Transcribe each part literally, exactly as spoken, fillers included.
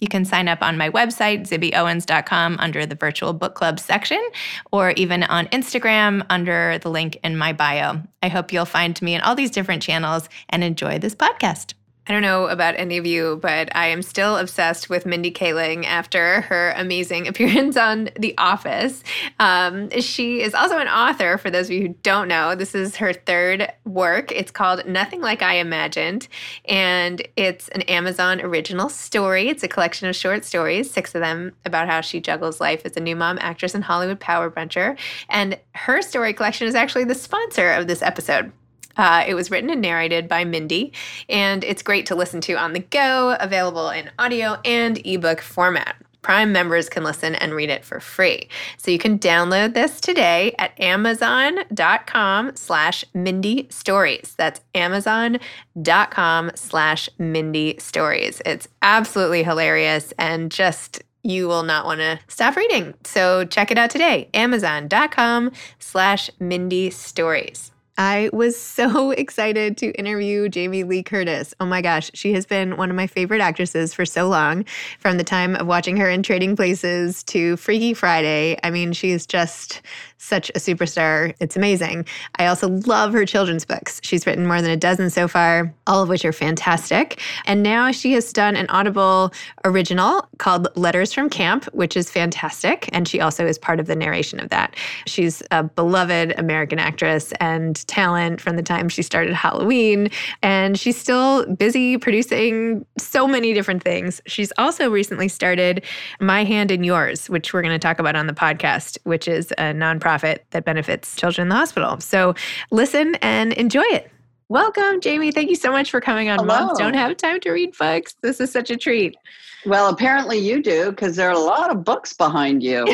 You can sign up on my website, zibby owens dot com, under the Virtual Book Club section, or even on Instagram under the link in my bio. I hope you'll find me in all these different channels and enjoy this podcast. I don't know about any of you, but I am still obsessed with Mindy Kaling after her amazing appearance on The Office. Um, she is also an author, for those of you who don't know. This is her third work. It's called Nothing Like I Imagined, and it's an Amazon original story. It's a collection of short stories, six of them, about how she juggles life as a new mom, actress, and Hollywood power buncher. And her story collection is actually the sponsor of this episode. Uh, it was written and narrated by Mindy, and it's great to listen to on the go, available in audio and ebook format. Prime members can listen and read it for free. So you can download this today at amazon.com slash Mindy Stories. That's amazon.com slash Mindy Stories. It's absolutely hilarious and just, you will not want to stop reading. So check it out today, amazon.com slash Mindy Stories. I was so excited to interview Jamie Lee Curtis. Oh my gosh, she has been one of my favorite actresses for so long, from the time of watching her in Trading Places to Freaky Friday. I mean, she is just such a superstar. It's amazing. I also love her children's books. She's written more than a dozen so far, all of which are fantastic. And now she has done an Audible original called Letters from Camp, which is fantastic. And she also is part of the narration of that. She's a beloved American actress and talent from the time she started Halloween, and she's still busy producing so many different things. She's also recently started My Hand in Yours, which we're going to talk about on the podcast, which is a nonprofit that benefits children in the hospital. So listen and enjoy it. Welcome, Jamie. Thank you so much for coming on Hello. Moms Don't Have Time to Read Books. This is such a treat. Well, apparently you do, because there are a lot of books behind you.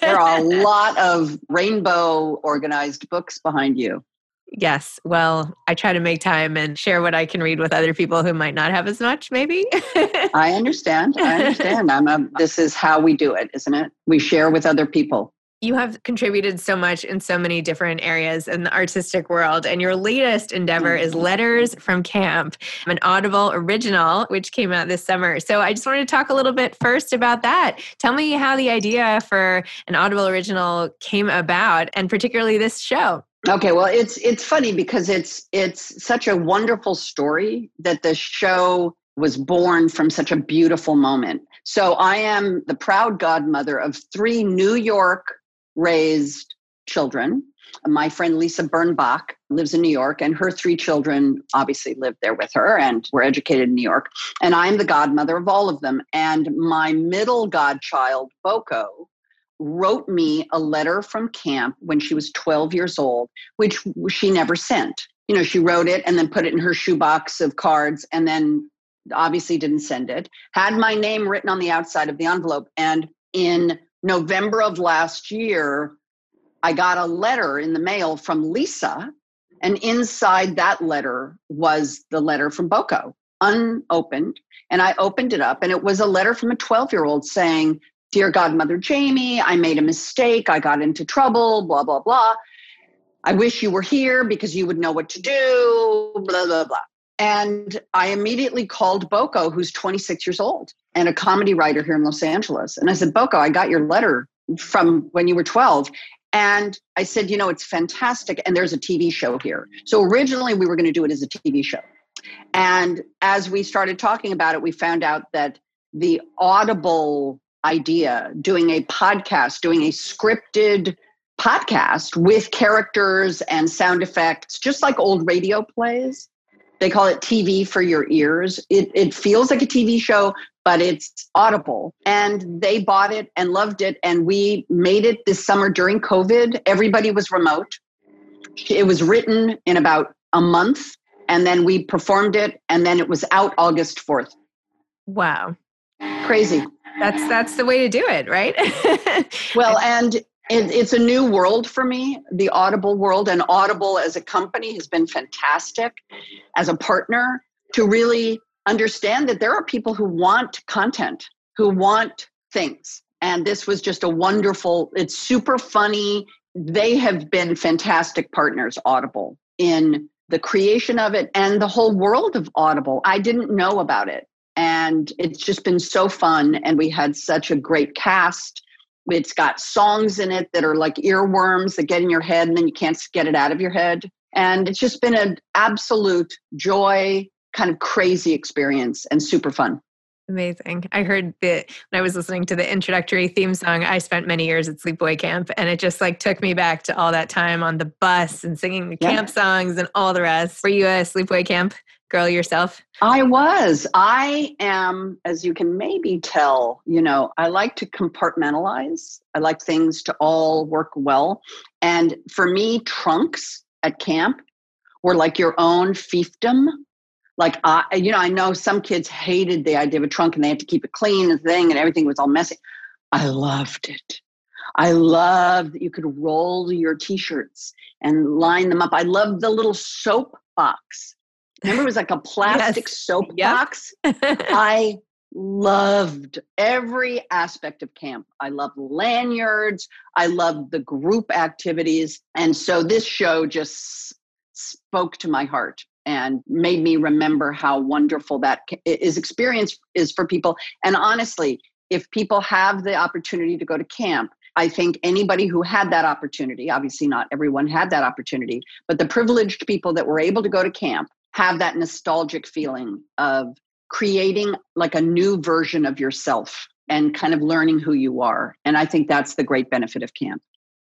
There are a lot of rainbow organized books behind you. Yes. Well, I try to make time and share what I can read with other people who might not have as much, maybe. I understand. I understand. I'm a, this is how we do it, isn't it? We share with other people. You have contributed so much in so many different areas in the artistic world, and your latest endeavor is Letters from Camp, an Audible original, which came out this summer. So I just wanted to talk a little bit first about that. Tell me how the idea for an Audible original came about, and particularly this show. Okay, well, it's it's funny because it's it's such a wonderful story that the show was born from such a beautiful moment. So I am the proud godmother of three New York-raised children. My friend Lisa Birnbach lives in New York, and her three children obviously lived there with her and were educated in New York. And I'm the godmother of all of them. And my middle godchild, Boko, wrote me a letter from camp when she was twelve years old, which she never sent. You know, she wrote it and then put it in her shoebox of cards and then obviously didn't send it. Had my name written on the outside of the envelope. And in November of last year, I got a letter in the mail from Lisa. And inside that letter was the letter from Boko, unopened. And I opened it up, and it was a letter from a twelve-year-old saying, "Dear Godmother Jamie, I made a mistake. I got into trouble, blah, blah, blah. I wish you were here because you would know what to do, blah, blah, blah." And I immediately called Boko, who's twenty-six years old and a comedy writer here in Los Angeles. And I said, "Boko, I got your letter from when you were twelve. And I said, you know, it's fantastic. And there's a T V show here." So originally we were going to do it as a T V show. And as we started talking about it, we found out that the Audible idea, doing a podcast, doing a scripted podcast with characters and sound effects, just like old radio plays. They call it T V for your ears. It it feels like a T V show, but it's Audible. And they bought it and loved it. And we made it this summer during COVID. Everybody was remote. It was written in about a month. and then we performed it, and then it was out August fourth. Wow. Crazy. That's that's the way to do it, right? Well, and it, it's a new world for me, the Audible world, and Audible as a company has been fantastic as a partner to really understand that there are people who want content, who want things. And this was just a wonderful, it's super funny. They have been fantastic partners, Audible, in the creation of it and the whole world of Audible. I didn't know about it. And it's just been so fun. And we had such a great cast. It's got songs in it that are like earworms that get in your head and then you can't get it out of your head. And it's just been an absolute joy, kind of crazy experience and super fun. Amazing. I heard that when I was listening to the introductory theme song, I spent many years at Sleepaway Camp, and it just like took me back to all that time on the bus and singing the yeah. camp songs and all the rest. Were you a Sleepaway Camp girl yourself? I was. I am, as you can maybe tell, you know, I like to compartmentalize. I like things to all work well. And for me, trunks at camp were like your own fiefdom. Like, I, you know, I know some kids hated the idea of a trunk and they had to keep it clean and thing and everything was all messy. I loved it. I loved that you could roll your T-shirts and line them up. I loved the little soap box. Remember, it was like a plastic yes. soap yep. box. I loved every aspect of camp. I loved lanyards. I loved the group activities. And so this show just spoke to my heart and made me remember how wonderful that is experience is for people. And honestly, if people have the opportunity to go to camp, I think anybody who had that opportunity, obviously not everyone had that opportunity, but the privileged people that were able to go to camp have that nostalgic feeling of creating like a new version of yourself and kind of learning who you are. And I think that's the great benefit of camp.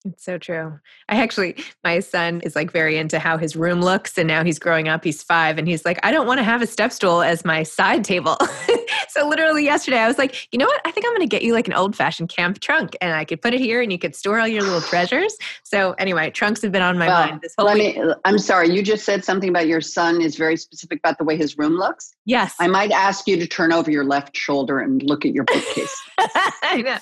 It's so true. I actually, my son is like very into how his room looks, and now he's growing up, he's five, and he's like, I don't want to have a step stool as my side table. So literally yesterday I was like, you know what? I think I'm going to get you like an old fashioned camp trunk, and I could put it here and you could store all your little treasures. So anyway, trunks have been on my well, mind this whole let week. Me, I'm sorry. You just said something about your son is very specific about the way his room looks. Yes. I might ask you to turn over your left shoulder and look at your bookcase. I know.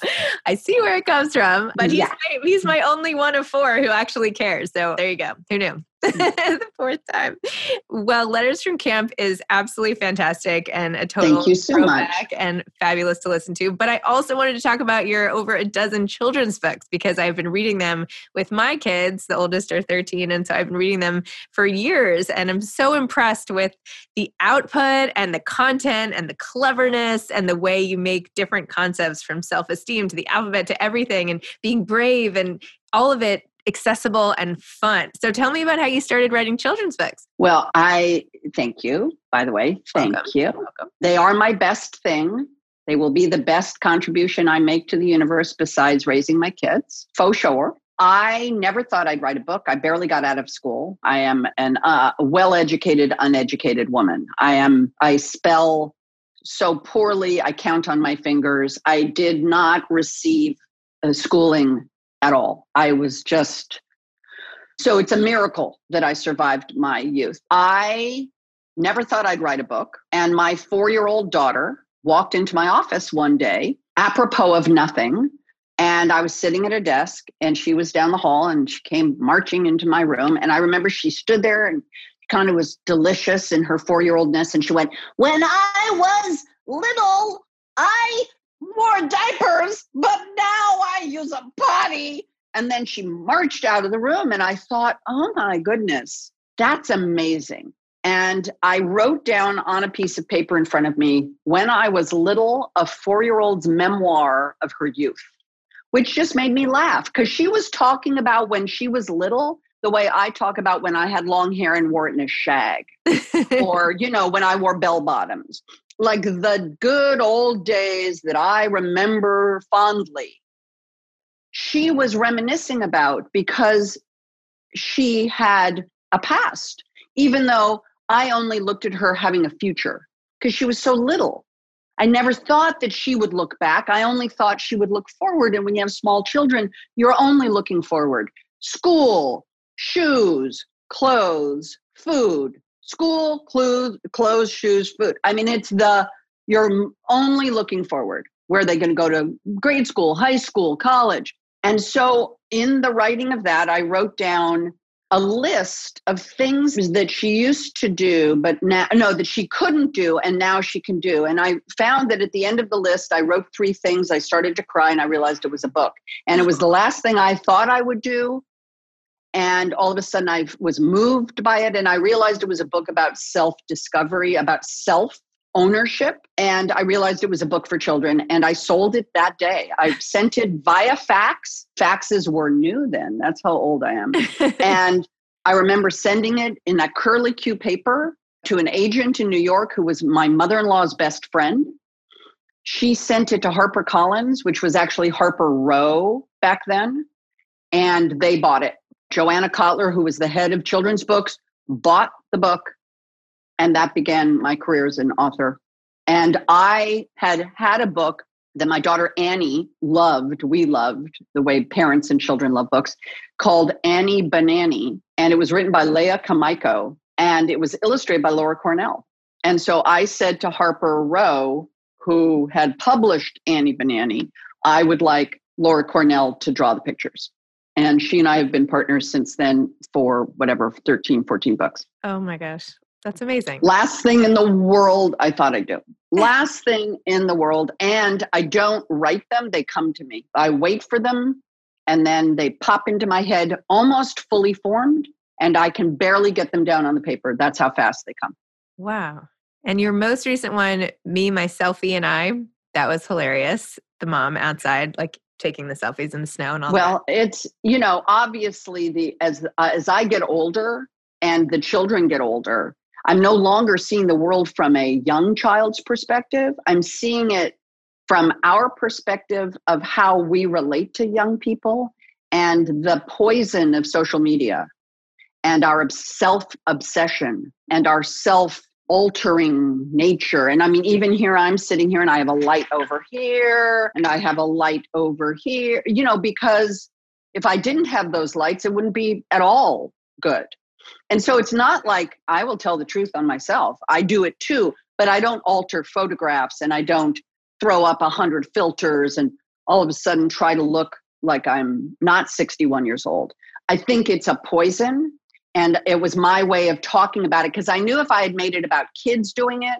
I see where it comes from, but he's yeah. my, he's my only one of four who actually cares. So there you go. Who knew? The fourth time. Well, Letters from Camp is absolutely fantastic and a total Thank you so throwback much. And fabulous to listen to. But I also wanted to talk about your over a dozen children's books, because I've been reading them with my kids. The oldest are thirteen. And so I've been reading them for years. And I'm so impressed with the output and the content and the cleverness and the way you make different concepts from self-esteem to the alphabet to everything and being brave and all of it accessible and fun. So tell me about how you started writing children's books. Well, I thank you, by the way. Thank Welcome. you. Welcome. They are my best thing. They will be the best contribution I make to the universe besides raising my kids. For sure. I never thought I'd write a book. I barely got out of school. I am an uh, well-educated, uneducated woman. I am, I spell so poorly. I count on my fingers. I did not receive uh, schooling at all. I was just, so it's a miracle that I survived my youth. I never thought I'd write a book. And my four-year-old daughter walked into my office one day, apropos of nothing. And I was sitting at a desk and she was down the hall and she came marching into my room. And I remember she stood there and kind of was delicious in her four-year-oldness. And she went, "When I was little, I more diapers, but now I use a potty." And then she marched out of the room and I thought, oh my goodness, that's amazing. And I wrote down on a piece of paper in front of me, "When I was little, a four-year-old's memoir of her youth," which just made me laugh because she was talking about when she was little the way I talk about when I had long hair and wore it in a shag or, you know, when I wore bell bottoms. Like the good old days that I remember fondly, she was reminiscing about because she had a past, even though I only looked at her having a future because she was so little. I never thought that she would look back. I only thought she would look forward. And when you have small children, you're only looking forward. School, shoes, clothes, food, School, clothes, clothes, shoes, food. I mean, it's the, you're only looking forward. Where are they going to go to grade school, high school, college? And so in the writing of that, I wrote down a list of things that she used to do, but now, no, that she couldn't do and now she can do. And I found that at the end of the list, I wrote three things. I started to cry and I realized it was a book. And it was the last thing I thought I would do. And all of a sudden I was moved by it. And I realized it was a book about self-discovery, about self-ownership. And I realized it was a book for children. And I sold it that day. I sent it via fax. Faxes were new then. That's how old I am. And I remember sending it in that curly Q paper to an agent in New York who was my mother-in-law's best friend. She sent it to HarperCollins, which was actually Harper Row back then. And they bought it. Joanna Cotler, who was the head of children's books, bought the book, and that began my career as an author. And I had had a book that my daughter Annie loved, we loved, the way parents and children love books, called Annie Banani, and it was written by Leah Kamiko, and it was illustrated by Laura Cornell. And so I said to Harper Row, who had published Annie Banani, I would like Laura Cornell to draw the pictures. And she and I have been partners since then for whatever, thirteen, fourteen books. Oh my gosh. That's amazing. Last thing in the world I thought I'd do. Last thing in the world. And I don't write them. They come to me. I wait for them and then they pop into my head almost fully formed and I can barely get them down on the paper. That's how fast they come. Wow. And your most recent one, Me, Myself, E, and I, that was hilarious. The mom outside, like, taking the selfies in the snow and all well, that? Well, it's, you know, obviously the as uh, as I get older and the children get older, I'm no longer seeing the world from a young child's perspective. I'm seeing it from our perspective of how we relate to young people and the poison of social media and our self-obsession and our self-altering nature. And I mean, even here, I'm sitting here and I have a light over here and I have a light over here, you know, because if I didn't have those lights, it wouldn't be at all good. And so it's not like I will tell the truth on myself. I do it too, but I don't alter photographs and I don't throw up a hundred filters and all of a sudden try to look like I'm not sixty-one years old. I think it's a poison. And it was my way of talking about it because I knew if I had made it about kids doing it,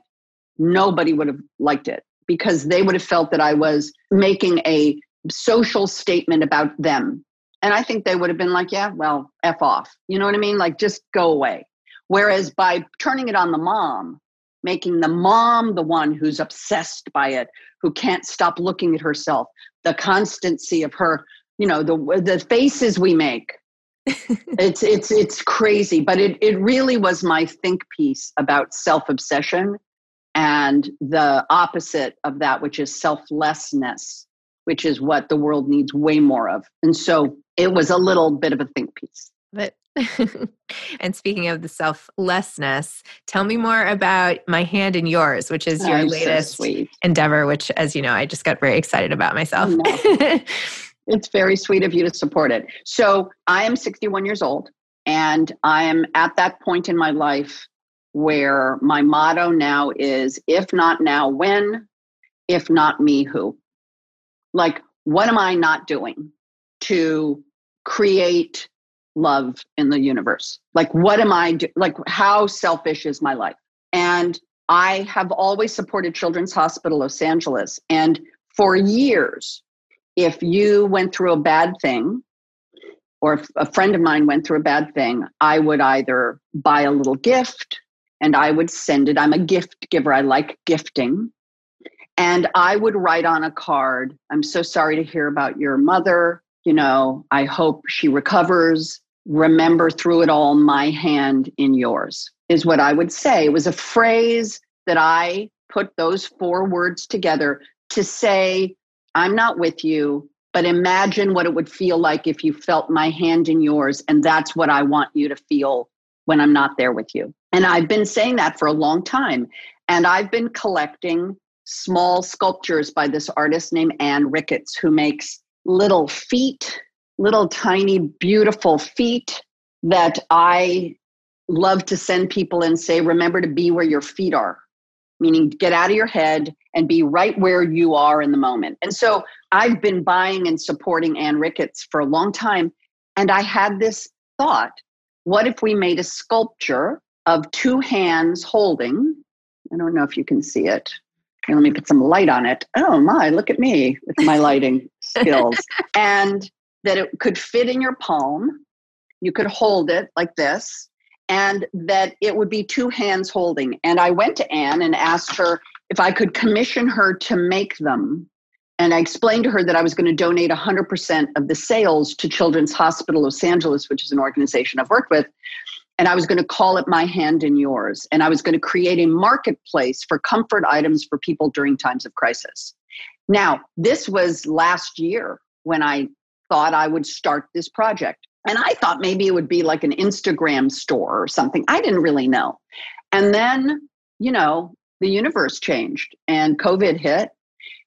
nobody would have liked it because they would have felt that I was making a social statement about them. And I think they would have been like, yeah, well, F off. You know what I mean? Like, just go away. Whereas by turning it on the mom, making the mom the one who's obsessed by it, who can't stop looking at herself, the constancy of her, you know, the the faces we make, it's it's it's crazy, but it it really was my think piece about self-obsession and the opposite of that, which is selflessness, which is what the world needs way more of. And so it was a little bit of a think piece. But and speaking of the selflessness, tell me more about My Hand in Yours, which is your oh, latest so endeavor, which, as you know, I just got very excited about myself. Oh, no. It's very sweet of you to support it. So I am sixty-one years old, and I am at that point in my life where my motto now is, if not now, when? If not me, who? Like, what am I not doing to create love in the universe? Like, what am I do- like, how selfish is my life? And I have always supported Children's Hospital Los Angeles. And for years, if you went through a bad thing, or if a friend of mine went through a bad thing, I would either buy a little gift and I would send it. I'm a gift giver. I like gifting. And I would write on a card, I'm so sorry to hear about your mother. You know, I hope she recovers. Remember through it all, my hand in yours is what I would say. It was a phrase that I put those four words together to say, I'm not with you, but imagine what it would feel like if you felt my hand in yours. And that's what I want you to feel when I'm not there with you. And I've been saying that for a long time. And I've been collecting small sculptures by this artist named Ann Ricketts, who makes little feet, little tiny, beautiful feet that I love to send people and say, remember to be where your feet are, meaning get out of your head and be right where you are in the moment. And so I've been buying and supporting Ann Ricketts for a long time. And I had this thought, what if we made a sculpture of two hands holding? I don't know if you can see it. Here, let me put some light on it. Oh my, look at me with my lighting skills. And that it could fit in your palm. You could hold it like this, and that it would be two hands holding. And I went to Anne and asked her if I could commission her to make them. And I explained to her that I was going to donate one hundred percent of the sales to Children's Hospital Los Angeles, which is an organization I've worked with. And I was going to call it My Hand in Yours. And I was going to create a marketplace for comfort items for people during times of crisis. Now, this was last year when I thought I would start this project. And I thought maybe it would be like an Instagram store or something. I didn't really know. And then, you know, the universe changed and COVID hit.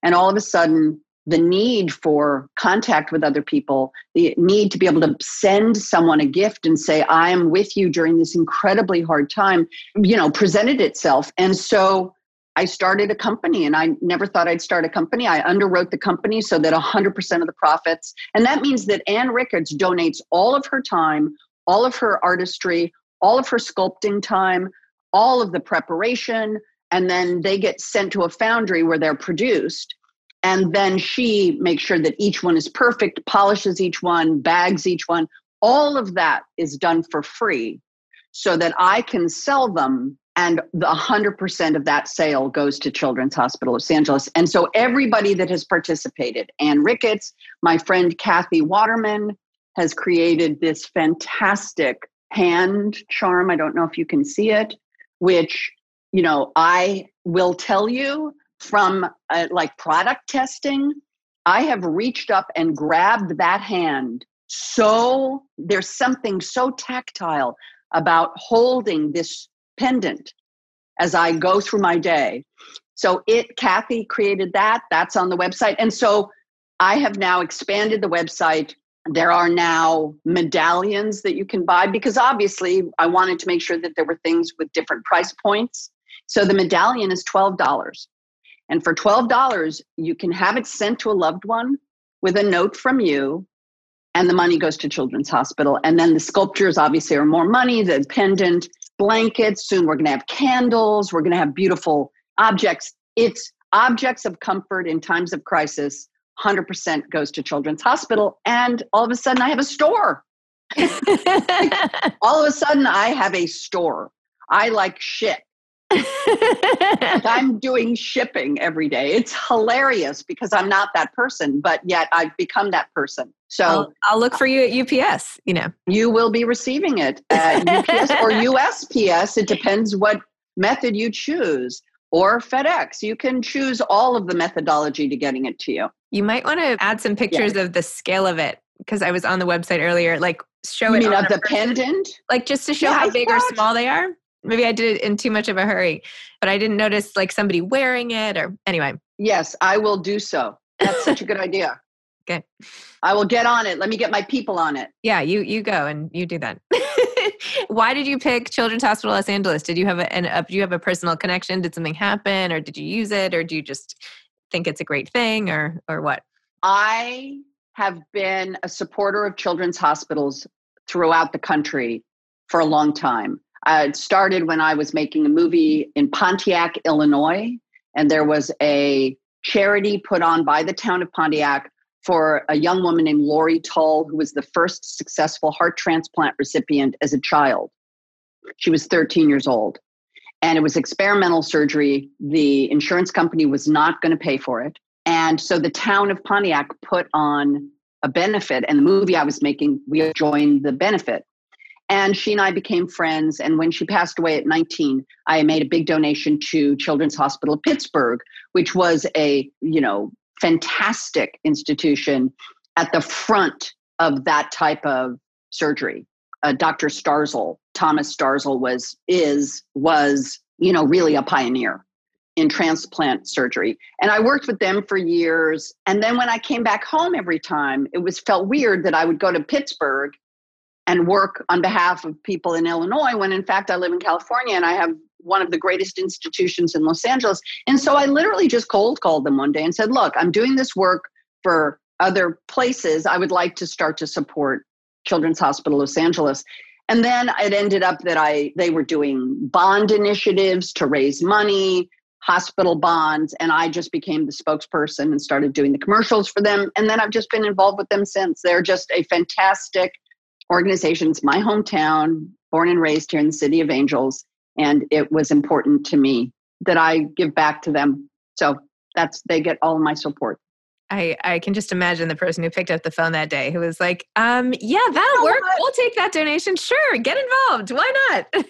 And all of a sudden, the need for contact with other people, the need to be able to send someone a gift and say, I am with you during this incredibly hard time, you know, presented itself. And so I started a company, and I never thought I'd start a company. I underwrote the company so that one hundred percent of the profits. And that means that Ann Ricketts donates all of her time, all of her artistry, all of her sculpting time, all of the preparation. And then they get sent to a foundry where they're produced. And then she makes sure that each one is perfect, polishes each one, bags each one. All of that is done for free so that I can sell them. And the one hundred percent of that sale goes to Children's Hospital Los Angeles. And so everybody that has participated, Ann Ricketts, my friend Kathy Waterman has created this fantastic hand charm. I don't know if you can see it, which, you know, I will tell you from uh, like product testing, I have reached up and grabbed that hand. So there's something so tactile about holding this pendant as I go through my day. So it, Kathy created that, that's on the website. And so I have now expanded the website. There are now medallions that you can buy because obviously I wanted to make sure that there were things with different price points. So the medallion is twelve dollars. And for twelve dollars, you can have it sent to a loved one with a note from you, and the money goes to Children's Hospital. And then the sculptures obviously are more money, the pendant, blankets. Soon we're going to have candles. We're going to have beautiful objects. It's objects of comfort in times of crisis. one hundred percent goes to Children's Hospital. And all of a sudden I have a store. All of a sudden I have a store. I like shit. I'm doing shipping every day. It's hilarious because I'm not that person, but yet I've become that person. So I'll, I'll look for you at U P S, you know. You will be receiving it at U P S or U S P S. It depends what method you choose, or FedEx. You can choose all of the methodology to getting it to you. You might want to add some pictures yeah. of the scale of it, because I was on the website earlier, like show you it. You mean of the pendant? Like just to show yeah, how I big thought. or small they are. Maybe I did it in too much of a hurry, but I didn't notice like somebody wearing it or anyway. Yes, I will do so. That's such a good idea. Okay. I will get on it. Let me get my people on it. Yeah, you you go and you do that. Why did you pick Children's Hospital Los Angeles? Did you have a, an, a, do you have a personal connection? Did something happen, or did you use it, or do you just think it's a great thing, or or what? I have been a supporter of children's hospitals throughout the country for a long time. Uh, it started when I was making a movie in Pontiac, Illinois, and there was a charity put on by the town of Pontiac for a young woman named Lori Tull, who was the first successful heart transplant recipient as a child. She was thirteen years old, and it was experimental surgery. The insurance company was not going to pay for it, and so the town of Pontiac put on a benefit, and the movie I was making, we joined the benefit. And she and I became friends. And when she passed away at nineteen, I made a big donation to Children's Hospital of Pittsburgh, which was a, you know, fantastic institution at the front of that type of surgery. Uh, Doctor Starzl, Thomas Starzl was, is, was, you know, really a pioneer in transplant surgery. And I worked with them for years. And then when I came back home every time, it was felt weird that I would go to Pittsburgh and work on behalf of people in Illinois, when in fact I live in California and I have one of the greatest institutions in Los Angeles. And so I literally just cold called them one day and said, look, I'm doing this work for other places. I would like to start to support Children's Hospital Los Angeles. And then it ended up that I they were doing bond initiatives to raise money, hospital bonds, and I just became the spokesperson and started doing the commercials for them. And then I've just been involved with them since. They're just a fantastic organization. It's my hometown, born and raised here in the City of Angels. And it was important to me that I give back to them. So that's, they get all my support. I, I can just imagine the person who picked up the phone that day who was like, um, yeah, that'll work. We'll take that donation. Sure. Get involved. Why not?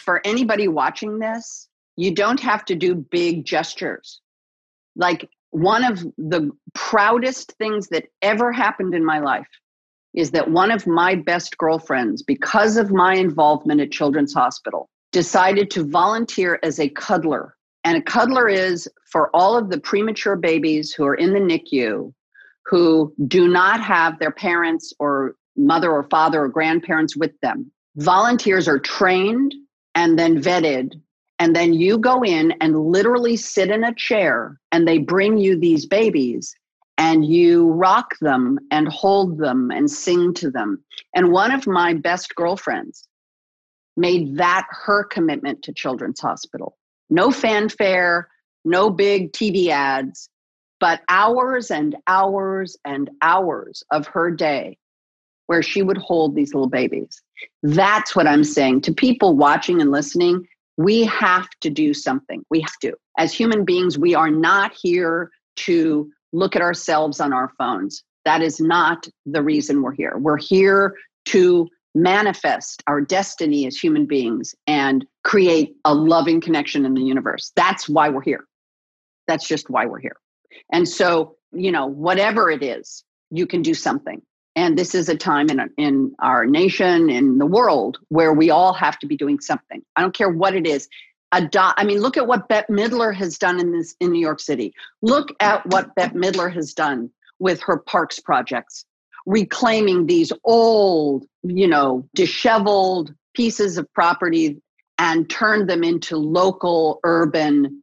For anybody watching this, you don't have to do big gestures. Like, one of the proudest things that ever happened in my life is that one of my best girlfriends, because of my involvement at Children's Hospital, decided to volunteer as a cuddler. And a cuddler is for all of the premature babies who are in the N I C U, who do not have their parents or mother or father or grandparents with them. Volunteers are trained and then vetted. And then you go in and literally sit in a chair and they bring you these babies and you rock them and hold them and sing to them. And one of my best girlfriends made that her commitment to Children's Hospital. No fanfare, no big T V ads, but hours and hours and hours of her day where she would hold these little babies. That's what I'm saying to people watching and listening. We have to do something. We have to. As human beings, we are not here to look at ourselves on our phones. That is not the reason we're here. We're here to manifest our destiny as human beings and create a loving connection in the universe. That's why we're here. That's just why we're here. And so, you know, whatever it is, you can do something. And this is a time in, in our nation, in the world, where we all have to be doing something. I don't care what it is. Adopt, I mean, look at what Bette Midler has done in this in New York City. Look at what Bette Midler has done with her parks projects, reclaiming these old, you know, disheveled pieces of property and turned them into local urban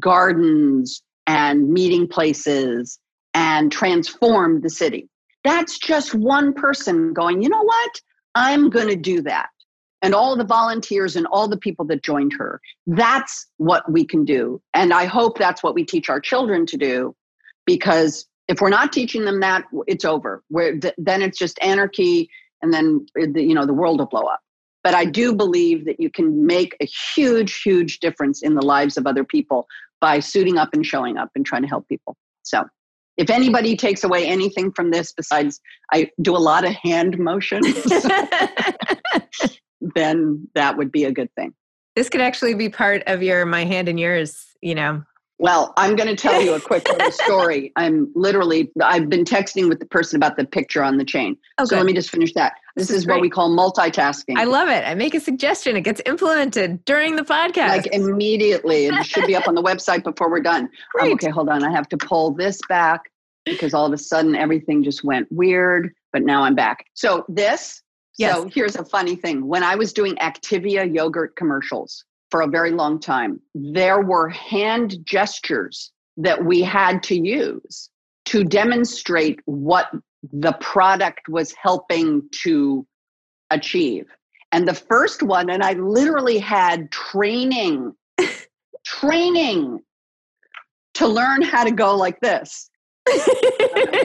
gardens and meeting places and transformed the city. That's just one person going, you know what? I'm going to do that. And all the volunteers and all the people that joined her. That's what we can do. And I hope that's what we teach our children to do, because if we're not teaching them that, it's over. We're, th- then it's just anarchy, and then, you know, the world will blow up. But I do believe that you can make a huge, huge difference in the lives of other people by suiting up and showing up and trying to help people. So if anybody takes away anything from this, besides I do a lot of hand motions, then that would be a good thing. This could actually be part of your My Hand in Yours, you know. Well, I'm going to tell you a quick little story. I'm literally, I've been texting with the person about the picture on the chain. Oh, so good. Let me just finish that. This, this is, is what we call multitasking. I love it. I make a suggestion. It gets implemented during the podcast. Like immediately. It should be up on the website before we're done. Um, okay, hold on. I have to pull this back because all of a sudden everything just went weird. But now I'm back. So this... Yes. So here's a funny thing. When I was doing Activia yogurt commercials for a very long time, there were hand gestures that we had to use to demonstrate what the product was helping to achieve. And the first one, and I literally had training, training to learn how to go like this. You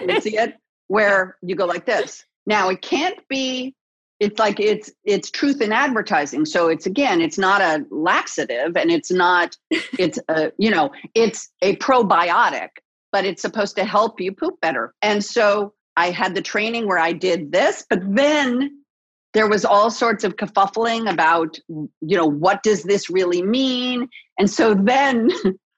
can see it? Where you go like this. Now it can't be... It's like it's it's truth in advertising. So it's, again, it's not a laxative and it's not, it's a, you know, it's a probiotic, but it's supposed to help you poop better. And so I had the training where I did this, but then there was all sorts of kerfuffling about, you know, what does this really mean? And so then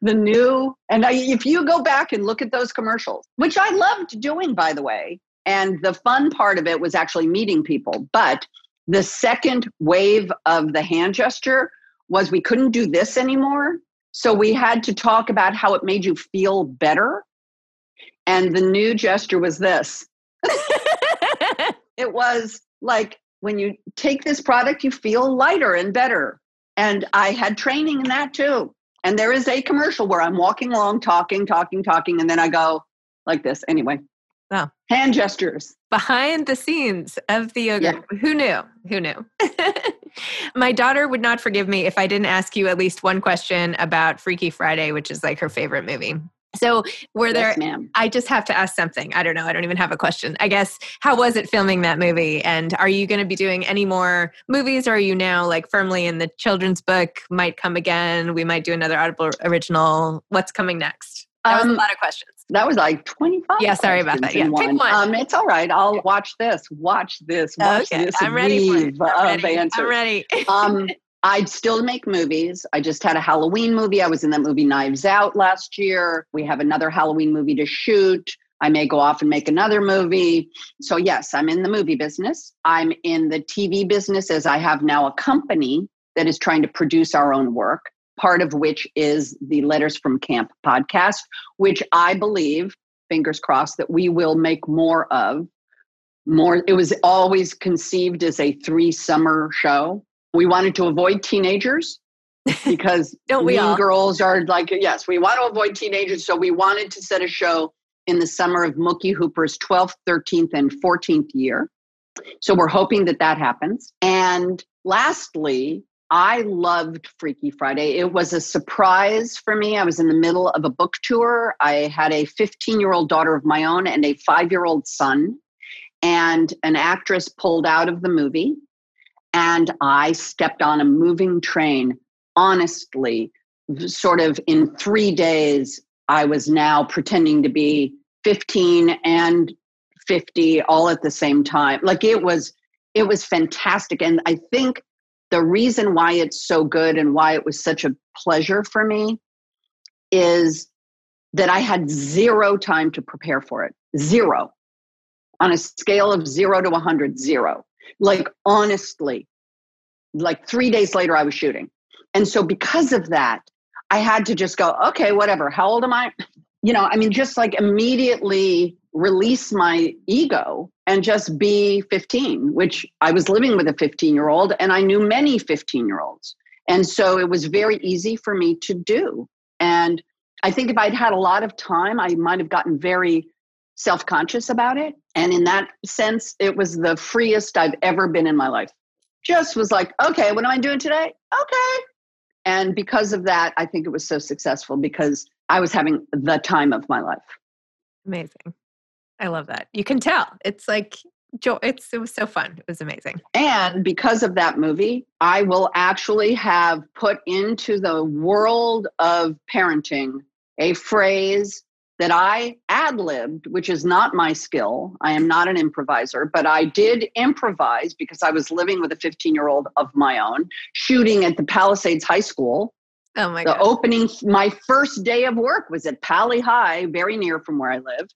the new, and I, if you go back and look at those commercials, which I loved doing, by the way, and the fun part of it was actually meeting people. But the second wave of the hand gesture was we couldn't do this anymore. So we had to talk about how it made you feel better. And the new gesture was this. It was like, when you take this product, you feel lighter and better. And I had training in that too. And there is a commercial where I'm walking along, talking, talking, talking. And then I go like this. Anyway, wow. Hand gestures. Behind the scenes of the yoga. Yeah. Who knew? Who knew? My daughter would not forgive me if I didn't ask you at least one question about Freaky Friday, which is like her favorite movie. So were there, yes, ma'am. I just have to ask something. I don't know. I don't even have a question. I guess, how was it filming that movie? And are you going to be doing any more movies? Or are you now like firmly in the children's book, might come again? We might do another Audible Original. What's coming next? That um, was a lot of questions. That was like twenty-five. Yeah, sorry about that. Yeah, pick one. one. Um, it's all right. I'll watch this, watch this, watch okay. this. I'm ready for it. I'm ready. Answers. I'm ready. um, I still make movies. I just had a Halloween movie. I was in that movie Knives Out last year. We have another Halloween movie to shoot. I may go off and make another movie. So yes, I'm in the movie business. I'm in the T V business, as I have now a company that is trying to produce our own work, part of which is the Letters from Camp podcast, which I believe, fingers crossed, that we will make more of. More. It was always conceived as a three-summer show. We wanted to avoid teenagers because Don't we mean all? girls are like, yes, we want to avoid teenagers. So we wanted to set a show in the summer of Mookie Hooper's twelfth, thirteenth, and fourteenth year. So we're hoping that that happens. And lastly, I loved Freaky Friday. It was a surprise for me. I was in the middle of a book tour. I had a fifteen-year-old daughter of my own and a five-year-old son. And an actress pulled out of the movie. And I stepped on a moving train. Honestly, sort of in three days, I was now pretending to be fifteen and fifty all at the same time. Like it was, it was fantastic. And I think the reason why it's so good and why it was such a pleasure for me is that I had zero time to prepare for it. Zero. On a scale of zero to one hundred, zero. Like, honestly, like three days later, I was shooting. And so because of that, I had to just go, okay, whatever. How old am I? You know, I mean, just like immediately release my ego and just be fifteen, which I was living with a fifteen-year-old and I knew many fifteen-year-olds. And so it was very easy for me to do. And I think if I'd had a lot of time, I might have gotten very self-conscious about it. And in that sense, it was the freest I've ever been in my life. Just was like, okay, what am I doing today? Okay. And because of that, I think it was so successful because I was having the time of my life. Amazing. I love that. You can tell. It's like, it's, it was so fun. It was amazing. And because of that movie, I will actually have put into the world of parenting a phrase that I ad-libbed, which is not my skill. I am not an improviser, but I did improvise because I was living with a fifteen-year-old of my own, shooting at the Palisades High School. Oh my god! The opening, my first day of work was at Pally High, very near from where I live.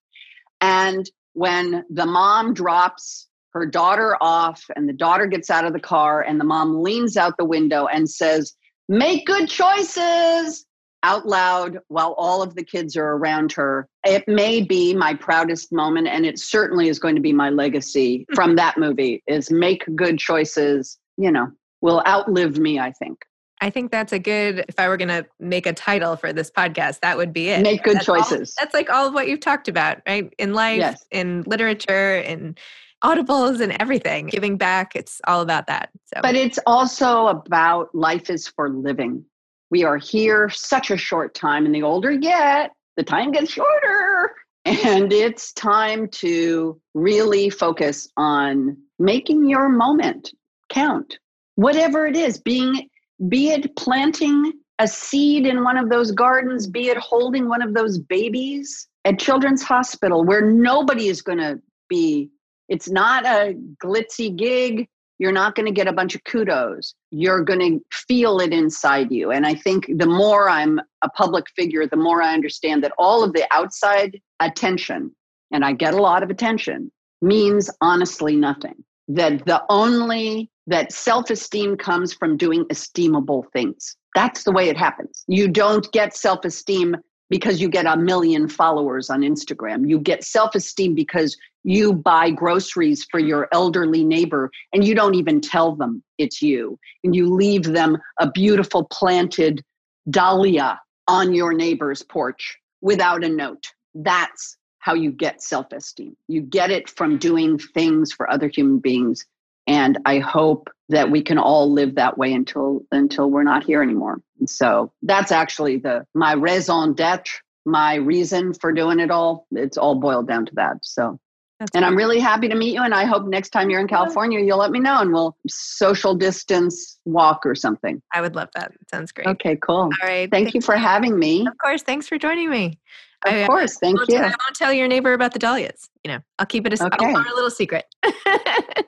And when the mom drops her daughter off and the daughter gets out of the car and the mom leans out the window and says, "Make good choices," out loud while all of the kids are around her. It may be my proudest moment, and it certainly is going to be my legacy from that movie, is make good choices, you know, will outlive me, I think. I think that's a good, if I were going to make a title for this podcast, that would be it. Make good that's choices. All, that's like all of what you've talked about, right? In life, yes. In literature, in audibles and everything. Giving back, it's all about that. So. But it's also about life is for living. We are here such a short time, and the older you get, the time gets shorter. And it's time to really focus on making your moment count. Whatever it is, being, be it planting a seed in one of those gardens, be it holding one of those babies at Children's Hospital where nobody is going to be. It's not a glitzy gig. You're not going to get a bunch of kudos. You're going to feel it inside you. And I think the more I'm a public figure, the more I understand that all of the outside attention, and I get a lot of attention, means honestly nothing. That the only, that self-esteem comes from doing esteemable things. That's the way it happens. You don't get self-esteem because you get a million followers on Instagram. You get self-esteem because you buy groceries for your elderly neighbor and you don't even tell them it's you. And you leave them a beautiful planted dahlia on your neighbor's porch without a note. That's how you get self-esteem. You get it from doing things for other human beings. And I hope that we can all live that way until until we're not here anymore. And so that's actually the my raison d'être, my reason for doing it all. It's all boiled down to that. So, that's and great. I'm really happy to meet you. And I hope next time you're in California, you'll let me know and we'll social distance walk or something. I would love that. Sounds great. Okay, cool. All right. Thank, thank you for you. having me. Of course. Thanks for joining me. Of I, course. Thank I you. I won't tell your neighbor about the dahlias. You know, I'll keep it a, okay. I'll a little secret.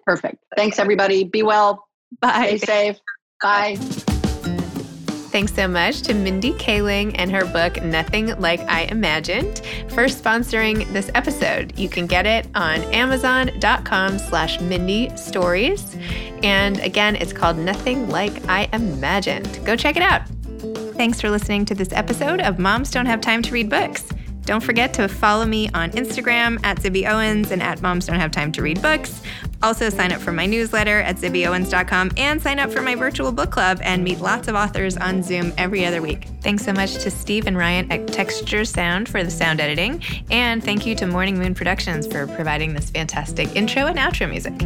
Perfect. Thanks, everybody. Be well. Bye. Stay safe. Bye. Thanks so much to Mindy Kaling and her book, Nothing Like I Imagined, for sponsoring this episode. You can get it on amazon.com slash Mindy Stories. And again, it's called Nothing Like I Imagined. Go check it out. Thanks for listening to this episode of Moms Don't Have Time to Read Books. Don't forget to follow me on Instagram at Zibby Owens and at Moms Don't Have Time to Read Books. Also sign up for my newsletter at zibby owens dot com and sign up for my virtual book club and meet lots of authors on Zoom every other week. Thanks so much to Steve and Ryan at Texture Sound for the sound editing. And thank you to Morning Moon Productions for providing this fantastic intro and outro music.